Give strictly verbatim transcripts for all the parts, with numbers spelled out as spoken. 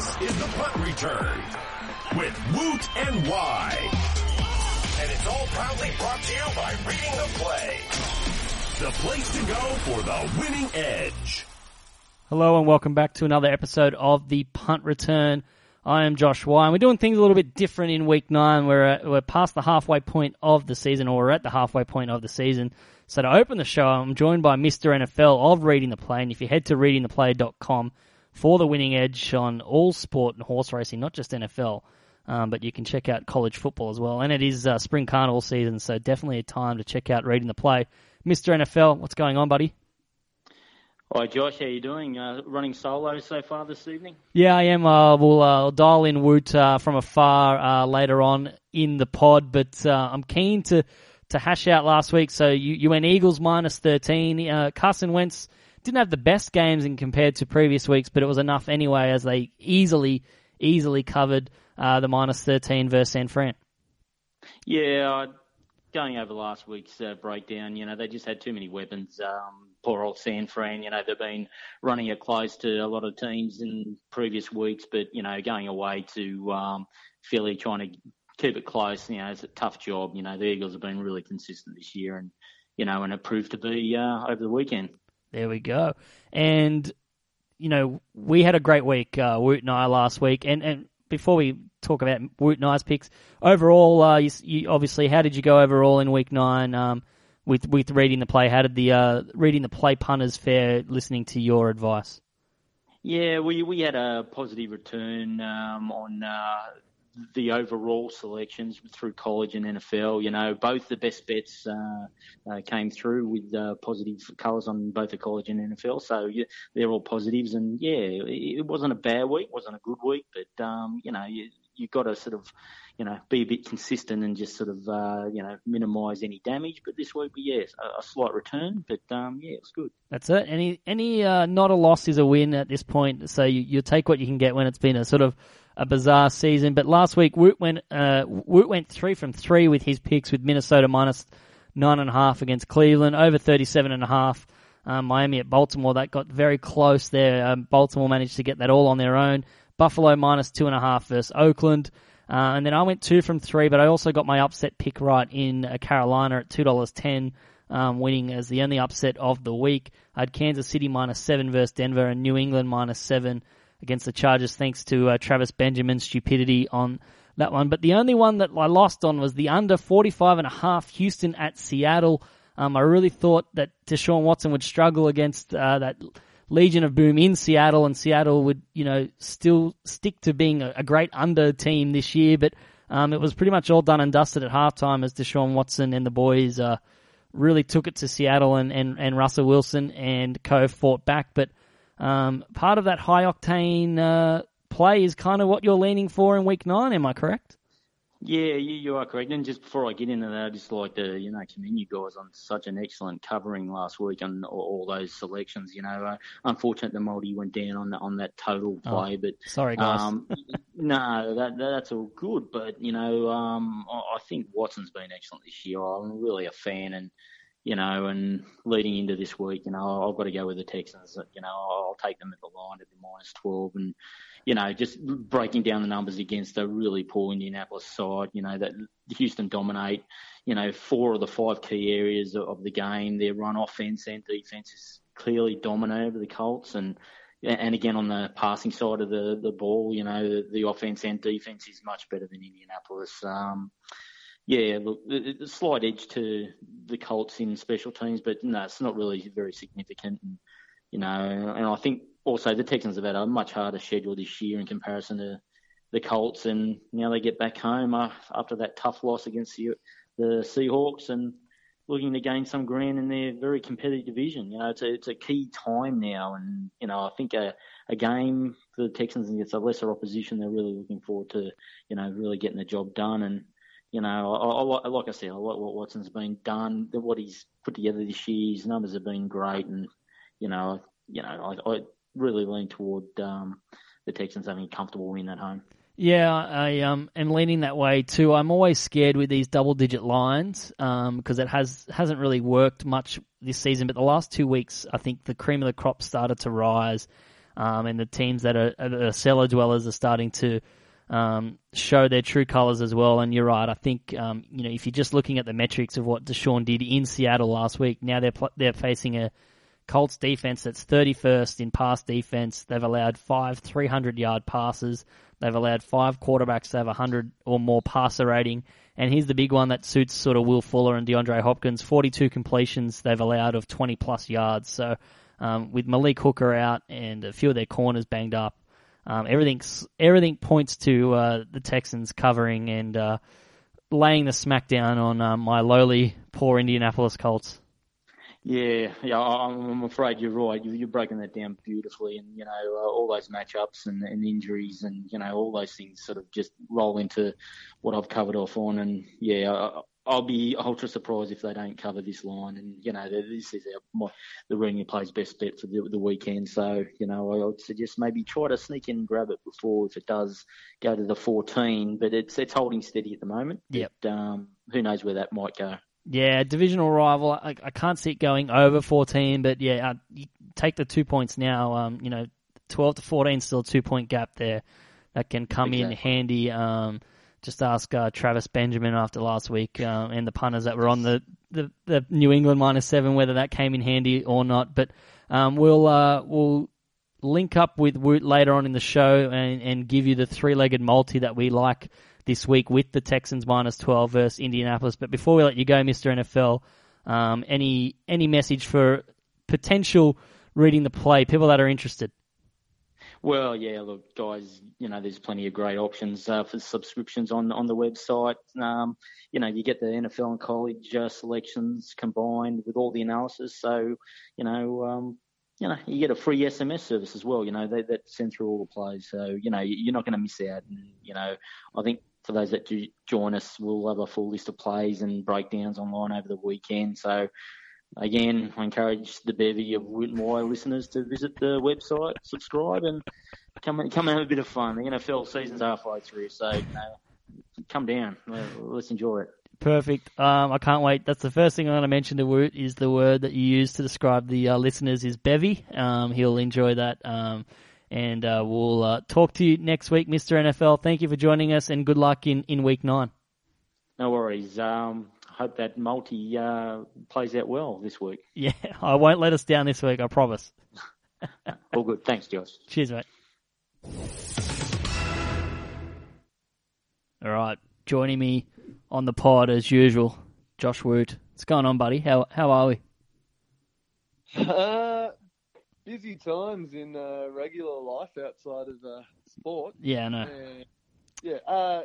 This is the punt return with Woot and Wye. And it's all proudly brought to you by Reading the Play. The place to go for the winning edge. Hello and welcome back to another episode of the Punt Return. I am Josh Wye, and we're doing things a little bit different in week nine. We're at, we're past the halfway point of the season, or we're at the halfway point of the season. So to open the show, I'm joined by Mister N F L of Reading the Play, and if you head to reading the play dot com for the winning edge on all sport and horse racing, not just N F L, um, but you can check out college football as well. And it is uh, spring carnival season, so definitely a time to check out Reading the Play. Mister N F L, what's going on, buddy? Hi, Josh. How you doing? Uh, running solo so far this evening? Yeah, I am. Uh, we'll uh, dial in Woot uh, from afar uh, later on in the pod, but uh, I'm keen to, to hash out last week. So you, you went Eagles minus thirteen. Uh, Carson Wentz didn't have the best games in compared to previous weeks, but it was enough anyway as they easily, easily covered uh, the minus thirteen versus San Fran. Yeah, going over last week's uh, breakdown, you know, they just had too many weapons. Um, Poor old San Fran, you know, they've been running it close to a lot of teams in previous weeks, but, you know, going away to um, Philly, trying to keep it close, you know, it's a tough job. You know, the Eagles have been really consistent this year, and, you know, and it proved to be uh, over the weekend. There we go. And, you know, we had a great week, uh, Woot and I, last week. And, and before we talk about Woot and I's picks, overall, uh, you, you obviously, how did you go overall in week nine? Um, With with Reading the Play, how did the uh, Reading the Play punters fare listening to your advice? Yeah, we, we had a positive return um, on uh, the overall selections through college and N F L. You know, both the best bets uh, uh, came through with uh, positive colours on both the college and N F L. So yeah, they're all positives, and yeah, it, it wasn't a bad week, wasn't a good week, but um, you know. You, You've got to sort of, you know, be a bit consistent and just sort of, uh, you know, minimise any damage. But this week, yes, a, a slight return. But, um, yeah, it's good. That's it. Any, any uh, not a loss is a win at this point. So you, you take what you can get when it's been a sort of a bizarre season. But last week, Woot went, uh, Woot went three from three with his picks, with Minnesota minus nine and a half against Cleveland, over thirty-seven and a half. Um, Miami at Baltimore, that got very close there. Um, Baltimore managed to get that all on their own. Buffalo minus two and a half versus Oakland. Uh, and then I went two from three, but I also got my upset pick right in uh, Carolina at two dollars ten, um, winning as the only upset of the week. I had Kansas City minus seven versus Denver and New England minus seven against the Chargers, thanks to uh, Travis Benjamin's stupidity on that one. But the only one that I lost on was the under forty-five and a half Houston at Seattle. Um, I really thought that Deshaun Watson would struggle against uh, that Legion of Boom in Seattle, and Seattle would, you know, still stick to being a, a great under team this year, but um, it was pretty much all done and dusted at halftime as Deshaun Watson and the boys uh, really took it to Seattle, and, and, and Russell Wilson and co fought back. But um, part of that high-octane uh, play is kind of what you're leaning for in week nine, am I correct? Yeah, you, you are correct. And just before I get into that, I'd just like to, you know, commend you guys on such an excellent covering last week on all, all those selections. You know, uh, unfortunate the multi went down on the, on that total play, oh, but sorry guys. Um, no, that, that's all good. But you know, um, I, I think Watson's been excellent this year. I'm really a fan, and you know, and leading into this week, you know, I've got to go with the Texans. You know, I'll take them at the line at the minus twelve, and you know, just breaking down the numbers against a really poor Indianapolis side. You know, that Houston dominate, you know, four of the five key areas of the game. Their run offense and defense is clearly dominant over the Colts. And and again, on the passing side of the, the ball, you know, the, the offense and defense is much better than Indianapolis. Um, yeah, look, a slight edge to the Colts in special teams, but no, it's not really very significant. And, you know, and I think also the Texans have had a much harder schedule this year in comparison to the Colts, and now they get back home after that tough loss against the, the Seahawks, and looking to gain some ground in their very competitive division. You know, it's a, it's a key time now, and, you know, I think a, a game for the Texans against a lesser opposition, they're really looking forward to, you know, really getting the job done. And, you know, I, I, like I said, I like what Watson's been done, what he's put together this year. His numbers have been great, and, you know, you know, I, I really lean toward um, the Texans having a comfortable win at home. Yeah, I um, am leaning that way too. I'm always scared with these double-digit lines um, because it has, hasn't really worked much this season, but the last two weeks, I think the cream of the crop started to rise. um, and the teams that are, are cellar dwellers are starting to um, show their true colors as well. And you're right. I think um, you know if you're just looking at the metrics of what Deshaun did in Seattle last week, now they're pl- they're facing a Colts defense that's thirty-first in pass defense. They've allowed five three hundred yard passes. They've allowed five quarterbacks to have one hundred or more passer rating. And here's the big one that suits sort of Will Fuller and DeAndre Hopkins. forty-two completions they've allowed of twenty plus yards. So um, with Malik Hooker out and a few of their corners banged up, um, everything's, everything points to uh, the Texans covering and uh, laying the smackdown on uh, my lowly, poor Indianapolis Colts. Yeah, yeah, I'm afraid you're right. You're breaking that down beautifully, and you know uh, all those matchups and, and injuries, and you know all those things sort of just roll into what I've covered off on. And yeah, I, I'll be ultra surprised if they don't cover this line. And you know this is our my, the Reading Play's best bet for the, the weekend. So you know I would suggest maybe try to sneak in and grab it before, if it does go to the fourteen. But it's it's holding steady at the moment. Yep. But, um, who knows where that might go. Yeah, divisional rival. I, I can't see it going over fourteen, but yeah, you take the two points now. Um, you know, twelve to fourteen, still a two point gap there that can come exactly. in handy. Um, just ask uh, Travis Benjamin after last week uh, and the punters that were on the, the, the New England minus seven, whether that came in handy or not. But um, we'll uh, we'll link up with Woot later on in the show and, and give you the three legged multi that we like this week with the Texans minus twelve versus Indianapolis. But before we let you go, Mister N F L, um, any any message for potential Reading the Play, people that are interested? Well, yeah, look, guys, you know, there's plenty of great options uh, for subscriptions on, on the website. Um, you know, you get the N F L and college uh, selections combined with all the analysis. So, you know, um, you know, you get a free S M S service as well. You know, they, that sends through all the plays. So, you know, you're not going to miss out. And, you know, I think for those that do join us, we'll have a full list of plays and breakdowns online over the weekend. So, again, I encourage the bevy of Woot and Wye listeners to visit the website, subscribe, and come come and have a bit of fun. The N F L season's halfway through, so you know, come down. Let's enjoy it. Perfect. Um, I can't wait. That's the first thing I'm going to mention to Woot is the word that you use to describe the uh, listeners is bevy. Um, he'll enjoy that. Um, And uh, we'll uh, talk to you next week, Mister N F L. Thank you for joining us, and good luck in, in week nine. No worries. Um, hope that multi uh, plays out well this week. Yeah, I won't let us down this week, I promise. All good. Thanks, Josh. Cheers, mate. All right, joining me on the pod as usual, Josh Woot. What's going on, buddy? How how are we? Uh... Busy times in uh, regular life outside of uh, sport. Yeah, I know. Yeah, yeah. Uh,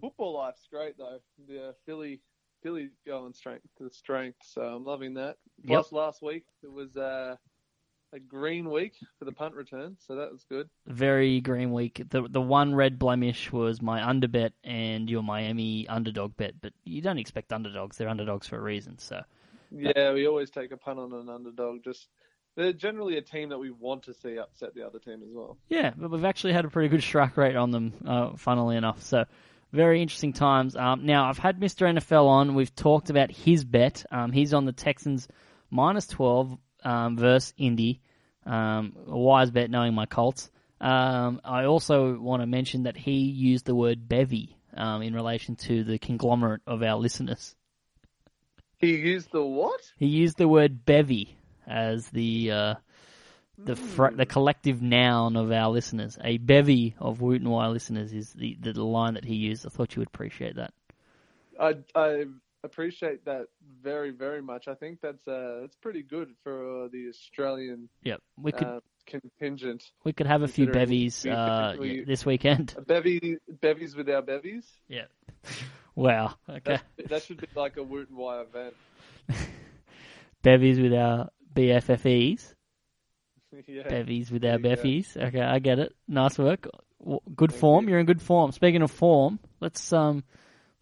football life's great though. The uh, Philly, Philly's going strength to strength, so I'm loving that. Plus, yep. last week it was uh, a green week for the punt return, so that was good. Very green week. The the one red blemish was my under bet and your Miami underdog bet, but you don't expect underdogs; they're underdogs for a reason. So yeah, we always take a punt on an underdog. Just They're generally a team that we want to see upset the other team as well. Yeah, but we've actually had a pretty good strike rate on them, uh, funnily enough. So, very interesting times. Um, now, I've had Mister N F L on. We've talked about his bet. Um, he's on the Texans minus twelve um, versus Indy. Um, a wise bet, knowing my Colts. Um, I also want to mention that he used the word bevy um, in relation to the conglomerate of our listeners. He used the what? He used the word bevy as the uh, the fr- the collective noun of our listeners. A bevy of Woot and Wye listeners is the, the line that he used. I thought you would appreciate that. I, I appreciate that very, very much. I think that's uh, that's pretty good for uh, the Australian yep. we could, uh, contingent. We could have a few bevies uh, yeah, this weekend. Bevy, bevies with our bevies? Yeah. Wow. Okay. That, that should be like a Woot and Wye event. Bevies with our B F F Es. Yeah. Bevies with our Beffies. Go. Okay, I get it. Nice work. Good form. You're in good form. Speaking of form, let's um,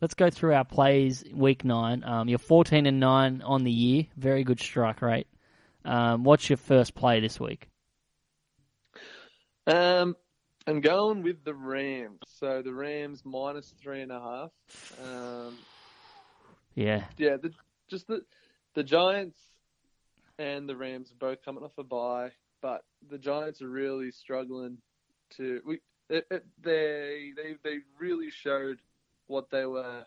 let's go through our plays week nine. Um, you're fourteen and nine on the year. Very good strike rate. Um, what's your first play this week? Um, I'm going with the Rams. So the Rams minus three and a half. Um, yeah. Yeah. The, just the the Giants and the Rams are both coming off a bye. But the Giants are really struggling to. We it, it, they they they really showed what they were,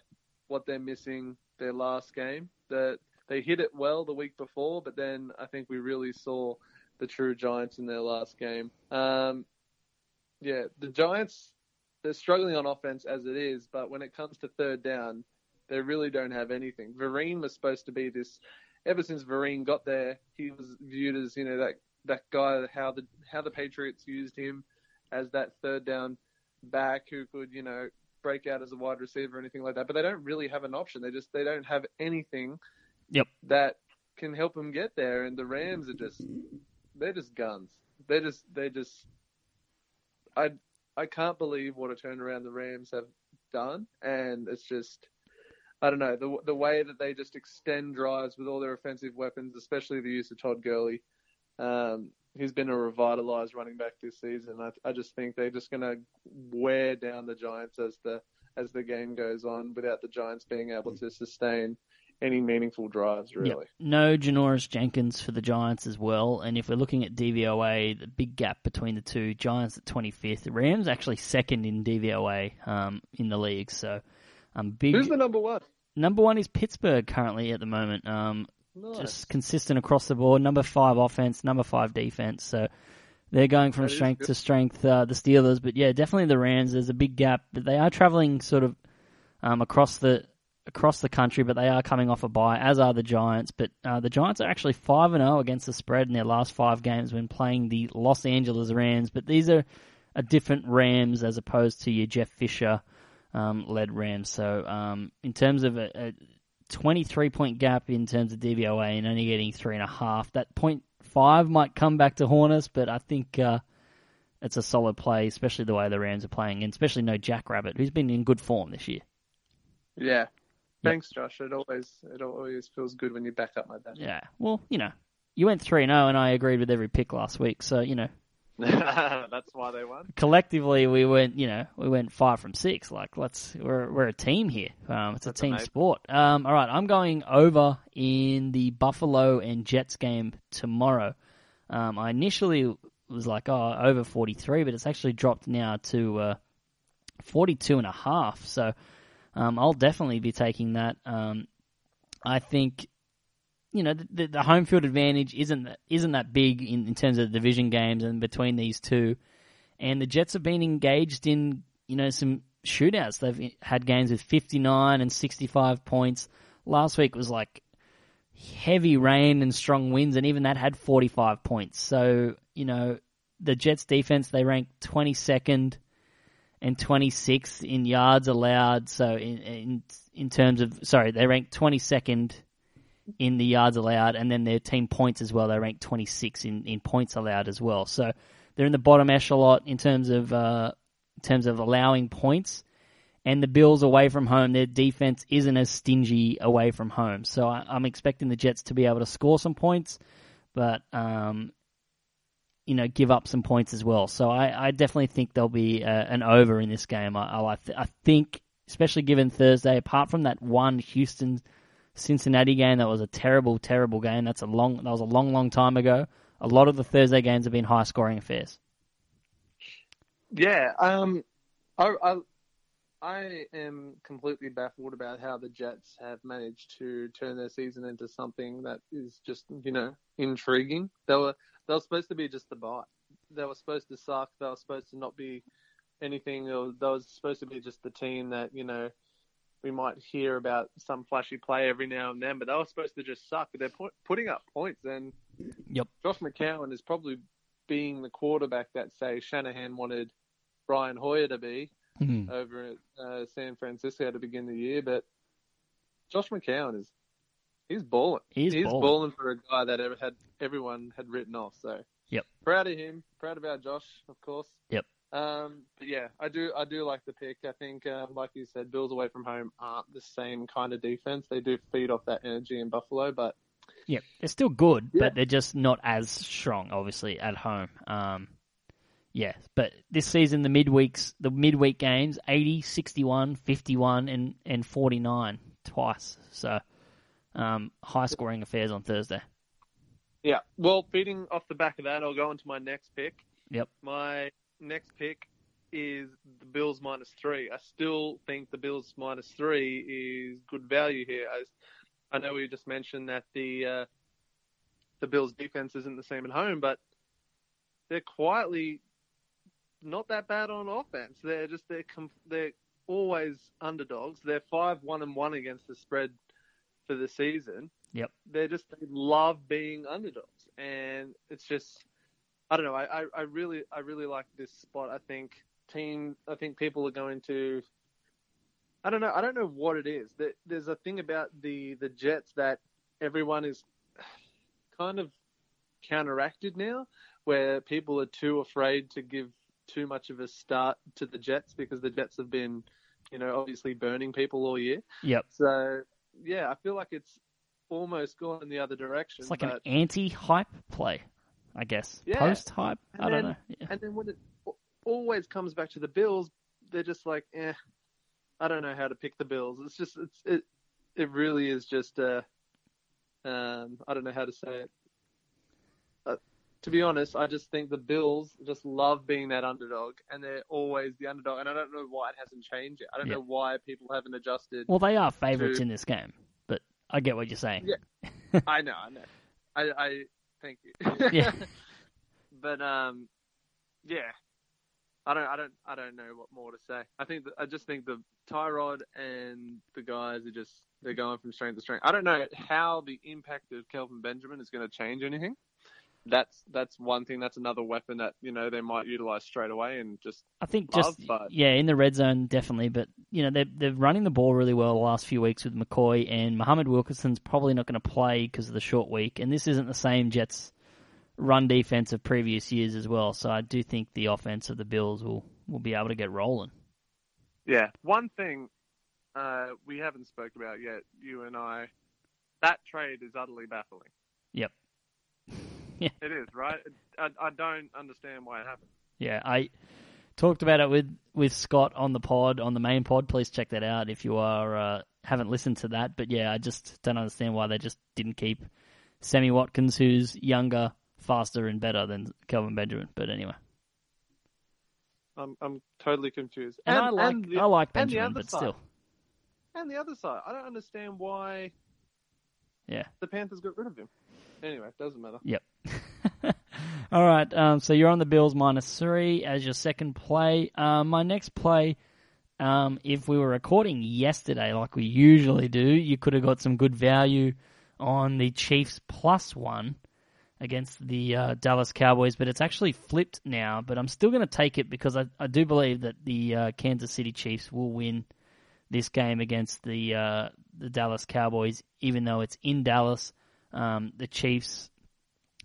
what they're missing their last game. That they hit it well the week before, but then I think we really saw the true Giants in their last game. Um, yeah, the Giants, they're struggling on offense as it is, but when it comes to third down, they really don't have anything. Vereen was supposed to be this. Ever since Vereen got there, he was viewed as, you know, that that guy, how the how the Patriots used him as that third down back who could, you know, break out as a wide receiver or anything like that. But they don't really have an option. They just they don't have anything yep. that can help them get there. And the Rams are just they're just guns. They just they just I I can't believe what a turnaround the Rams have done. And it's just. I don't know, the the way that they just extend drives with all their offensive weapons, especially the use of Todd Gurley, um, who's been a revitalized running back this season. I, I just think they're just going to wear down the Giants as the as the game goes on without the Giants being able to sustain any meaningful drives, really. Yep. No Janoris Jenkins for the Giants as well. And if we're looking at D V O A, the big gap between the two, Giants at twenty-fifth, the Rams actually second in D V O A um, in the league. So um, big. Who's the number one? Number one is Pittsburgh currently at the moment. Um, nice. Just consistent across the board. Number five offense, number five defense. So they're going from that strength to strength, uh, the Steelers. But, yeah, definitely the Rams. There's a big gap. But they are traveling sort of um, across the across the country, but they are coming off a bye, as are the Giants. But uh, the Giants are actually five and oh against the spread in their last five games when playing the Los Angeles Rams. But these are a different Rams as opposed to your Jeff Fisher Um, led Rams. So um, in terms of a, a twenty-three point gap in terms of D V O A and only getting three and a half, that point five might come back to haunt us, but I think uh, it's a solid play, especially the way the Rams are playing, and especially no Jackrabbit, who's been in good form this year. Yeah. Thanks, yep. Josh. It always it always feels good when you back up like that. Yeah. Well, you know, you went three and oh, and I agreed with every pick last week, so, you know, that's why they won. Collectively, we went, you know, we went five from six. Like, let's, we're we're a team here. Um, it's that's a team amazing. Sport. Um, all right, I'm going over in the Buffalo and Jets game tomorrow. Um, I initially was like, oh, over forty-three, but it's actually dropped now to uh, forty-two and a half. So, um, I'll definitely be taking that. Um, I think. You know, the, the home field advantage isn't that, isn't that big in, in terms of the division games and between these two. And the Jets have been engaged in, you know, some shootouts. They've had games with fifty-nine and sixty-five points. Last week was like heavy rain and strong winds, and even that had forty-five points. So, you know, the Jets defense, they ranked twenty-second and twenty-sixth in yards allowed. So in in, in terms of, sorry, they ranked twenty-second in the yards allowed, and then their team points as well. They rank twenty-six in, in points allowed as well. So they're in the bottom echelon in terms of uh, in terms of allowing points. And the Bills away from home, their defense isn't as stingy away from home. So I, I'm expecting the Jets to be able to score some points, but um, you know, give up some points as well. So I, I definitely think there'll be uh, an over in this game. I, I, I think, especially given Thursday, apart from that one Houston Cincinnati game, that was a terrible, terrible game. That's a long. That was a long, long time ago. A lot of the Thursday games have been high-scoring affairs. Yeah, um, I, I, I am completely baffled about how the Jets have managed to turn their season into something that is just, you know, intriguing. They were they were supposed to be just the bye. They were supposed to suck. They were supposed to not be anything. Or they were supposed to be just the team that, you know, we might hear about some flashy play every now and then, but they were supposed to just suck. But they're put, putting up points, and yep. Josh McCown is probably being the quarterback that, say, Shanahan wanted Brian Hoyer to be mm-hmm. over at uh, San Francisco to begin the year. But Josh McCown is he's balling. He's, he's balling. balling for a guy that ever had everyone had written off. So yep, proud of him. Proud about Josh, of course. Yep. Um, but yeah, I do I do like the pick. I think, uh, like you said, Bills away from home aren't the same kind of defense. They do feed off that energy in Buffalo, but yeah, they're still good, yeah. but they're just not as strong, obviously, at home. Um, yeah, but this season, the midweeks, the midweek games, eighty, sixty-one, fifty-one, and, and forty-nine twice. So um, high scoring affairs on Thursday. Yeah. Well, feeding off the back of that, I'll go into my next pick. Yep. My next pick is the Bills minus three. I still think the Bills minus three is good value here. I, I know we just mentioned that the uh, the Bills defense isn't the same at home, but they're quietly not that bad on offense. They're just they're they're always underdogs. They're five one and one against the spread for the season. Yep. They're just they love being underdogs, and it's just I don't know. I, I really I really like this spot. I think team. I think people are going to. I don't know. I don't know what it is. There's a thing about the the Jets that everyone is kind of counteracted now, where people are too afraid to give too much of a start to the Jets because the Jets have been, you know, obviously burning people all year. Yep. So yeah, I feel like it's almost gone in the other direction. It's like but... an anti-hype play, I guess. Yeah. Post-hype? And I then, don't know. Yeah. And then when it always comes back to the Bills, they're just like, eh, I don't know how to pick the Bills. It's just, it's it it really is just, uh, um, I don't know how to say it. Uh, to be honest, I just think the Bills just love being that underdog, and they're always the underdog. And I don't know why it hasn't changed yet. I don't yeah. know why people haven't adjusted. Well, they are favourites to... in this game, but I get what you're saying. Yeah, I know, I know. I... I Thank you. Yeah. But um, yeah, I don't, I don't, I don't know what more to say. I think, the, I just think the Tyrod and the guys are just they're going from strength to strength. I don't know how the impact of Kelvin Benjamin is going to change anything. That's that's one thing. That's another weapon that you know they might utilize straight away and just. I think love, just but... yeah, in the red zone definitely, but you know they're they're running the ball really well the last few weeks with McCoy and Muhammad Wilkerson's probably not going to play because of the short week, and this isn't the same Jets run defense of previous years as well. So I do think the offense of the Bills will will be able to get rolling. Yeah, one thing uh, we haven't spoke about yet, you and I, that trade is utterly baffling. Yep. Yeah. It is, right? I, I don't understand why it happened. Yeah, I talked about it with, with Scott on the pod, on the main pod. Please check that out if you are uh, haven't listened to that. But yeah, I just don't understand why they just didn't keep Sammy Watkins, who's younger, faster, and better than Kelvin Benjamin. But anyway, I'm I'm totally confused. And, and I like and the, I like Benjamin, but side. still. And the other side, I don't understand why. Yeah, the Panthers got rid of him. Anyway, it doesn't matter. Yep. All right, um, so you're on the Bills minus three as your second play. Uh, my next play, um, if we were recording yesterday like we usually do, you could have got some good value on the Chiefs plus one against the uh, Dallas Cowboys, but it's actually flipped now. But I'm still going to take it because I, I do believe that the uh, Kansas City Chiefs will win this game against the uh, the Dallas Cowboys, even though it's in Dallas. Um, the Chiefs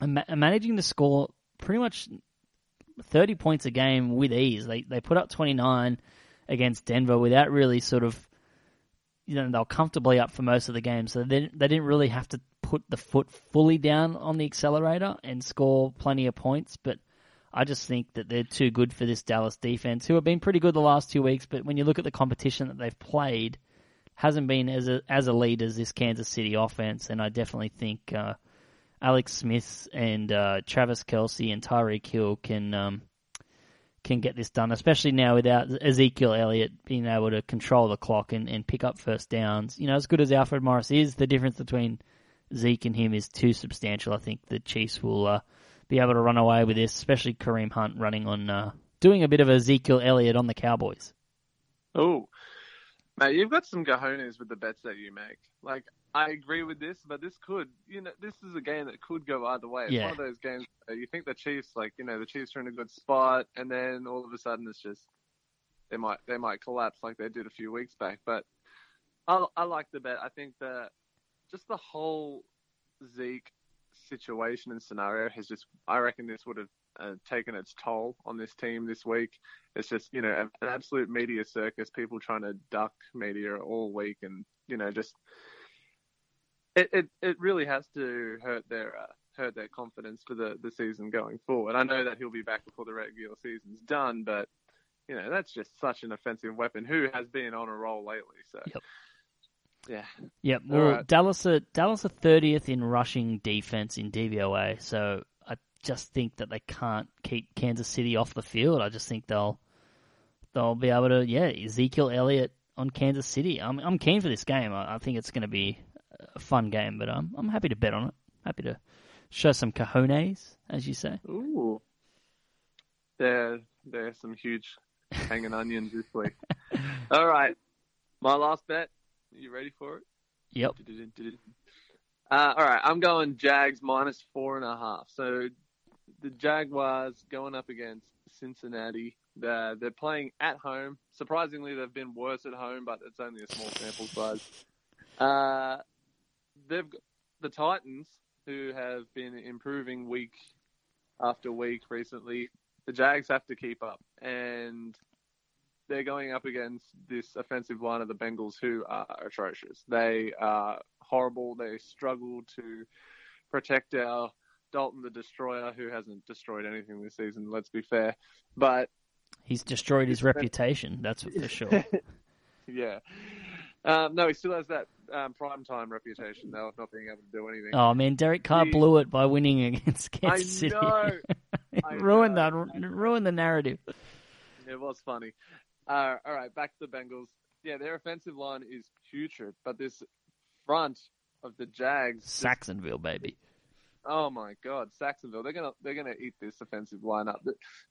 are ma- managing to score pretty much thirty points a game with ease. They they put up twenty-nine against Denver without really sort of, you know, they were comfortably up for most of the game. So they, they didn't really have to put the foot fully down on the accelerator and score plenty of points. But I just think that they're too good for this Dallas defense, who have been pretty good the last two weeks. But when you look at the competition that they've played, hasn't been as a, as elite as this Kansas City offense, and I definitely think uh, Alex Smith and uh, Travis Kelce and Tyreek Hill can um, can get this done, especially now without Ezekiel Elliott being able to control the clock and, and pick up first downs. You know, as good as Alfred Morris is, the difference between Zeke and him is too substantial. I think the Chiefs will uh, be able to run away with this, especially Kareem Hunt running on uh, doing a bit of Ezekiel Elliott on the Cowboys. Oh. Mate, you've got some cojones with the bets that you make. Like, I agree with this, but this could, you know, this is a game that could go either way. It's yeah. one of those games where you think the Chiefs, like, you know, the Chiefs are in a good spot, and then all of a sudden it's just they might they might collapse like they did a few weeks back. But I, I like the bet. I think that just the whole Zeke situation and scenario has just, I reckon this would have uh, taken its toll on this team this week. It's just, you know, an absolute media circus, people trying to duck media all week, and, you know, just it it, it really has to hurt their uh, hurt their confidence for the, the season going forward. I know that he'll be back before the regular season's done, but, you know, that's just such an offensive weapon who has been on a roll lately. So, yep. Yeah. Yeah. Well, right. Dallas are Dallas are thirtieth in rushing defense in D V O A, so I just think that they can't keep Kansas City off the field. I just think they'll they'll be able to. Yeah, Ezekiel Elliott on Kansas City. I'm I'm keen for this game. I, I think it's going to be a fun game, but I'm I'm happy to bet on it. Happy to show some cojones, as you say. Ooh. There, there's some huge hanging onions this week. All right. My last bet. Are you ready for it? Yep. Uh, all right. I'm going Jags minus four and a half. So the Jaguars going up against Cincinnati. They're, they're playing at home. Surprisingly, they've been worse at home, but it's only a small sample size. Uh, they've got the Titans, who have been improving week after week recently. The Jags have to keep up, and they're going up against this offensive line of the Bengals, who are atrocious. They are horrible. They struggle to protect our Dalton the Destroyer, who hasn't destroyed anything this season, let's be fair. But he's destroyed his reputation, that's for sure. Yeah. Um, no, he still has that um, primetime reputation, though, of not being able to do anything. Oh, man, Derek Carr he... blew it by winning against Kansas City. I know. I ruined that. Ruined the narrative. It was funny. Uh, all right, back to the Bengals. Yeah, their offensive line is putrid, but this front of the Jags, Saxonville, baby. Oh my God, Saxonville! They're gonna they're gonna eat this offensive line up.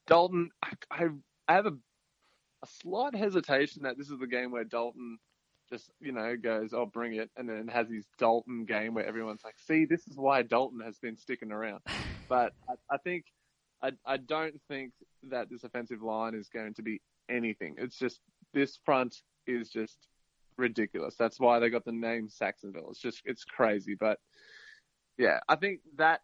Dalton, I I, I have a, a slight hesitation that this is the game where Dalton just, you know, goes, oh, bring it, and then has his Dalton game where everyone's like, see, this is why Dalton has been sticking around. But I, I think. I, I don't think that this offensive line is going to be anything. It's just, this front is just ridiculous. That's why they got the name Saxonville. It's just, it's crazy. But yeah, I think that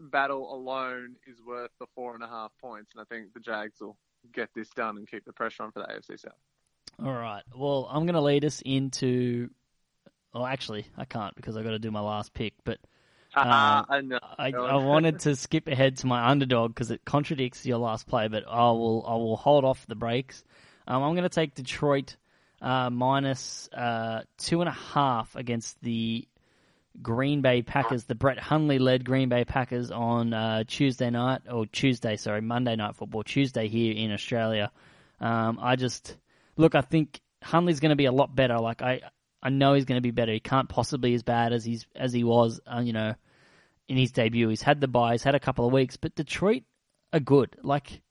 battle alone is worth the four and a half points. And I think the Jags will get this done and keep the pressure on for the A F C South. All right. Well, I'm going to lead us into, oh, actually I can't because I've got to do my last pick, but Uh, I, know. I, I wanted to skip ahead to my underdog because it contradicts your last play, but I will I will hold off the breaks. Um, I'm going to take Detroit uh, minus uh, two and a half against the Green Bay Packers, the Brett Hundley-led Green Bay Packers on uh, Tuesday night, or Tuesday, sorry, Monday Night Football, Tuesday here in Australia. Um, I just, look, I think Hundley's going to be a lot better. Like, I... I know he's going to be better. He can't possibly be as bad as he's as he was, uh, you know, in his debut. He's had the bye. He's had a couple of weeks. But Detroit are good. Like,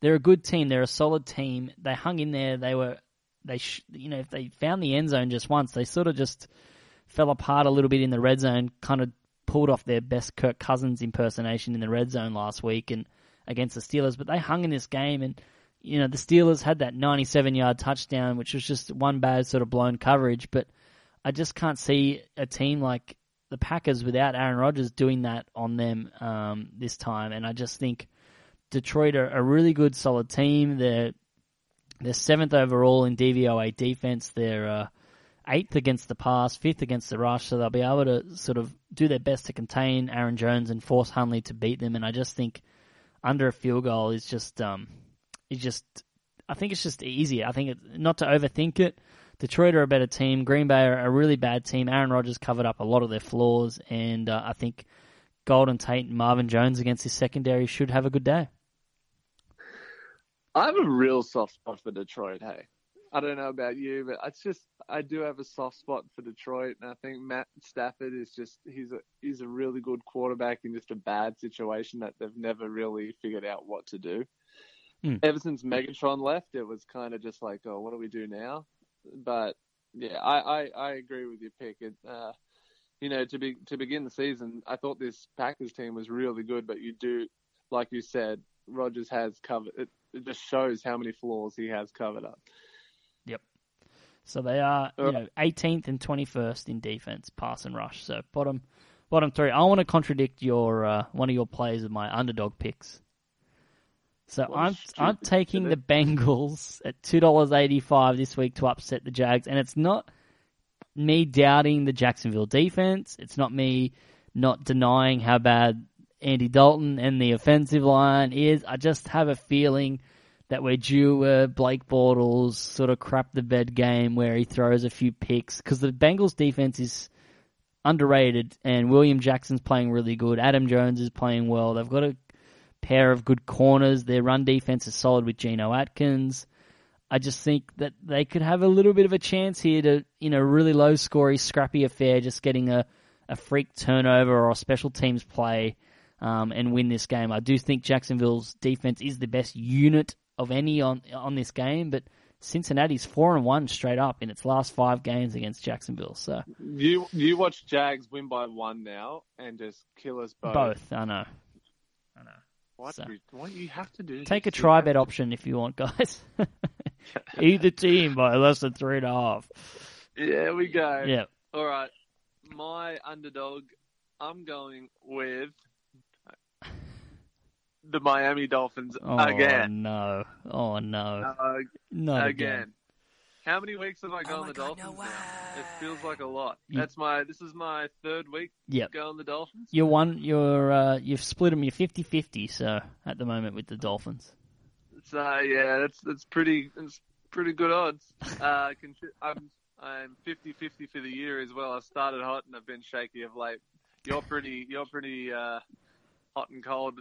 they're a good team. They're a solid team. They hung in there. They were, they sh- you know, if they found the end zone just once, they sort of just fell apart a little bit in the red zone, kind of pulled off their best Kirk Cousins impersonation in the red zone last week and against the Steelers. But they hung in this game, and, you know, the Steelers had that ninety-seven-yard touchdown, which was just one bad sort of blown coverage. But I just can't see a team like the Packers without Aaron Rodgers doing that on them um, this time. And I just think Detroit are a really good, solid team. They're they're seventh overall in D V O A defense. They're uh, eighth against the pass, fifth against the rush. So they'll be able to sort of do their best to contain Aaron Jones and force Hundley to beat them. And I just think under a field goal is just... Um, It's just, I think it's just easier. I think it's not to overthink it. Detroit are a better team. Green Bay are a really bad team. Aaron Rodgers covered up a lot of their flaws, and uh, I think Golden Tate and Marvin Jones against his secondary should have a good day. I have a real soft spot for Detroit, hey. I don't know about you, but it's just, I do have a soft spot for Detroit, and I think Matt Stafford is just, he's a, he's a really good quarterback in just a bad situation that they've never really figured out what to do. Ever since Megatron left, it was kind of just like, oh, what do we do now? But yeah, I, I, I agree with your pick. It, uh, you know, to be to begin the season, I thought this Packers team was really good, but you do, like you said, Rodgers has covered. It, it just shows how many flaws he has covered up. Yep. So they are, you know, eighteenth and twenty-first in defense, pass and rush. So bottom, bottom three. I want to contradict your uh, one of your plays with my underdog picks. So what I'm I'm taking the Bengals at two dollars eighty-five this week to upset the Jags. And it's not me doubting the Jacksonville defense. It's not me not denying how bad Andy Dalton and the offensive line is. I just have a feeling that we're due a Blake Bortles sort of crap the bed game where he throws a few picks, because the Bengals defense is underrated and William Jackson's playing really good. Adam Jones is playing well. They've got a pair of good corners. Their run defense is solid with Geno Atkins. I just think that they could have a little bit of a chance here to, you know, really low-scoring, scrappy affair, just getting a, a freak turnover or a special teams play um, and win this game. I do think Jacksonville's defense is the best unit of any on on this game, but Cincinnati's four and one straight up in its last five games against Jacksonville. So you you watch Jags win by one now and just kill us both. Both, I know, I know. What, so, what you have to do? Take a try bet option if you want, guys. Either team by less than three and a half. Yeah, we go. Yeah. All right. My underdog, I'm going with the Miami Dolphins oh, again. Oh, no. Oh, no. Uh, Not again. again. How many weeks have I gone oh the God, Dolphins no now? It feels like a lot. You, That's my. This is my third week yep. going the Dolphins. You're one, you're, uh, you've split them. You're fifty-fifty, so, at the moment with the Dolphins. So yeah, that's that's pretty that's pretty good odds. Uh, I'm I'm fifty-fifty for the year as well. I started hot and I've been shaky of late. You're pretty you're pretty uh, hot and cold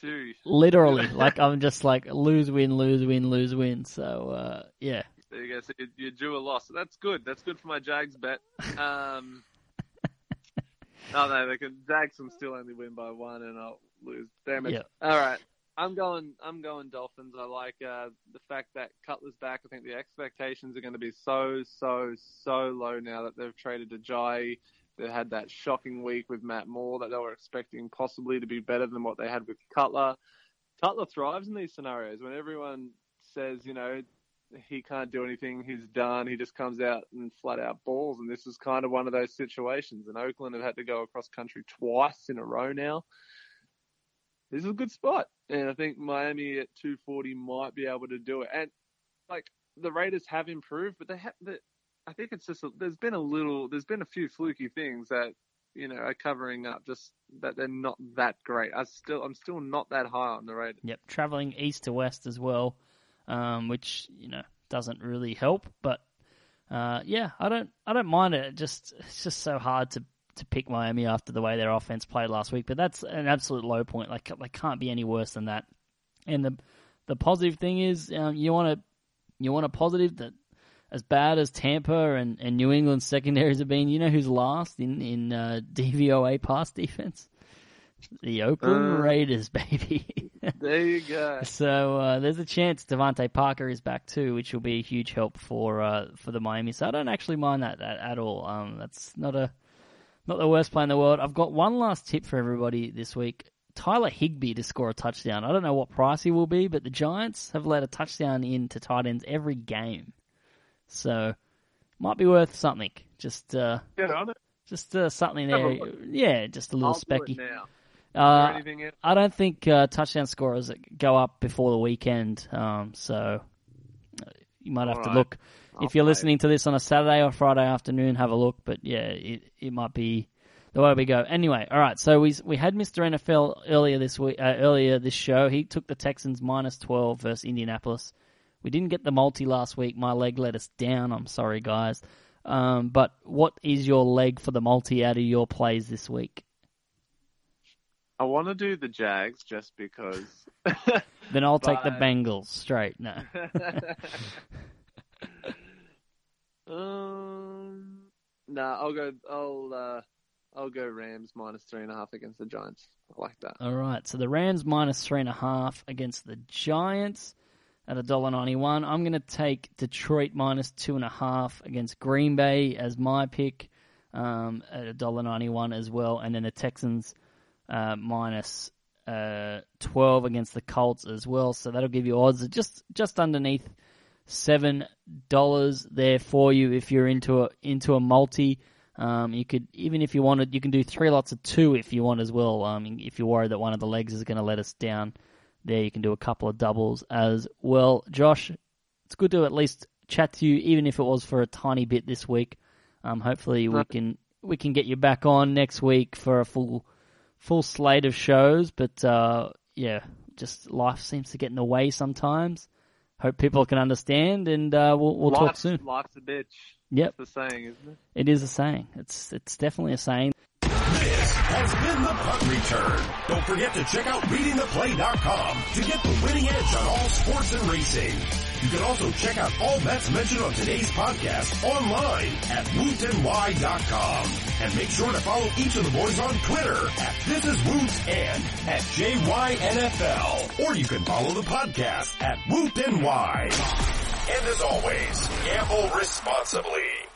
too. Literally, like I'm just like lose win lose win lose win. So uh, yeah, there you go. So you, you drew a loss. That's good. That's good for my Jags bet. Um, oh no, they can Jags can still only win by one and I'll lose. Damn it. Yep. All right. I'm going. I'm going Dolphins. I like uh, the fact that Cutler's back. I think the expectations are going to be so, so, so low now that they've traded Ajayi. They had that shocking week with Matt Moore that they were expecting possibly to be better than what they had with Cutler. Cutler thrives in these scenarios when everyone says, you know, he can't do anything. He's done. He just comes out and flat out balls. And this is kind of one of those situations. And Oakland have had to go across country twice in a row now. This is a good spot. And I think Miami at two forty might be able to do it. And, like, the Raiders have improved, but they have, they, I think it's just, a, there's been a little, there's been a few fluky things that, you know, are covering up just that they're not that great. I still, I'm still not that high on the Raiders. Yep. Traveling east to west as well, um, which, you know, doesn't really help. But, uh, yeah, I don't, I don't mind it. It just, it's just so hard to, to pick Miami after the way their offense played last week, but that's an absolute low point. Like, they can't be any worse than that. And the the positive thing is, um, you want a you want a positive that as bad as Tampa and, and New England's secondaries have been, you know who's last in in uh, D V O A pass defense? The Oakland uh, Raiders, baby. There you go. So uh, there's a chance Devontae Parker is back too, which will be a huge help for uh, for the Miami. So I don't actually mind that, that at all. Um, that's not a Not the worst play in the world. I've got one last tip for everybody this week. Tyler Higbee to score a touchdown. I don't know what price he will be, but the Giants have let a touchdown in to tight ends every game. So, might be worth something. Just uh, yeah, just uh, something there. Yeah, just a little I'll specky. Do it now. Uh, I don't think uh, touchdown scorers go up before the weekend, um, so you might have All to right. look. If you're listening to this on a Saturday or Friday afternoon, have a look. But, yeah, it, it might be the way we go. Anyway, all right, so we we had Mister N F L earlier this week, uh, earlier this show. He took the Texans minus twelve versus Indianapolis. We didn't get the multi last week. My leg let us down. I'm sorry, guys. Um, but what is your leg for the multi out of your plays this week? I want to do the Jags just because. Then I'll take the Bengals straight. No. Um, nah, I'll go. I'll uh, I'll go Rams minus three and a half against the Giants. I like that. All right, so the Rams minus three and a half against the Giants at a dollar ninety-one. I'm going to take Detroit minus two and a half against Green Bay as my pick, um, at a dollar ninety-one as well, and then the Texans uh, minus uh twelve against the Colts as well. So that'll give you odds just just underneath seven dollars there for you if you're into a into a multi. Um, you could, even if you wanted, you can do three lots of two if you want as well. Um, if you're worried that one of the legs is going to let us down there, you can do a couple of doubles as well. Josh, it's good to at least chat to you, even if it was for a tiny bit this week. Um, hopefully we can we can get you back on next week for a full full slate of shows. But uh, yeah, just life seems to get in the way sometimes. Hope people can understand, and uh, we'll, we'll talk soon. Life's a bitch. Yep. It's a saying, isn't it? It is a saying. It's it's definitely a saying. This has been The Punt Return. Don't forget to check out reading the play dot com to get the winning edge on all sports and racing. You can also check out all bets mentioned on today's podcast online at woot and wye dot com. And make sure to follow each of the boys on Twitter at This Is Woot and at J Y N F L. Or you can follow the podcast at Woot and Wye. And as always, gamble responsibly.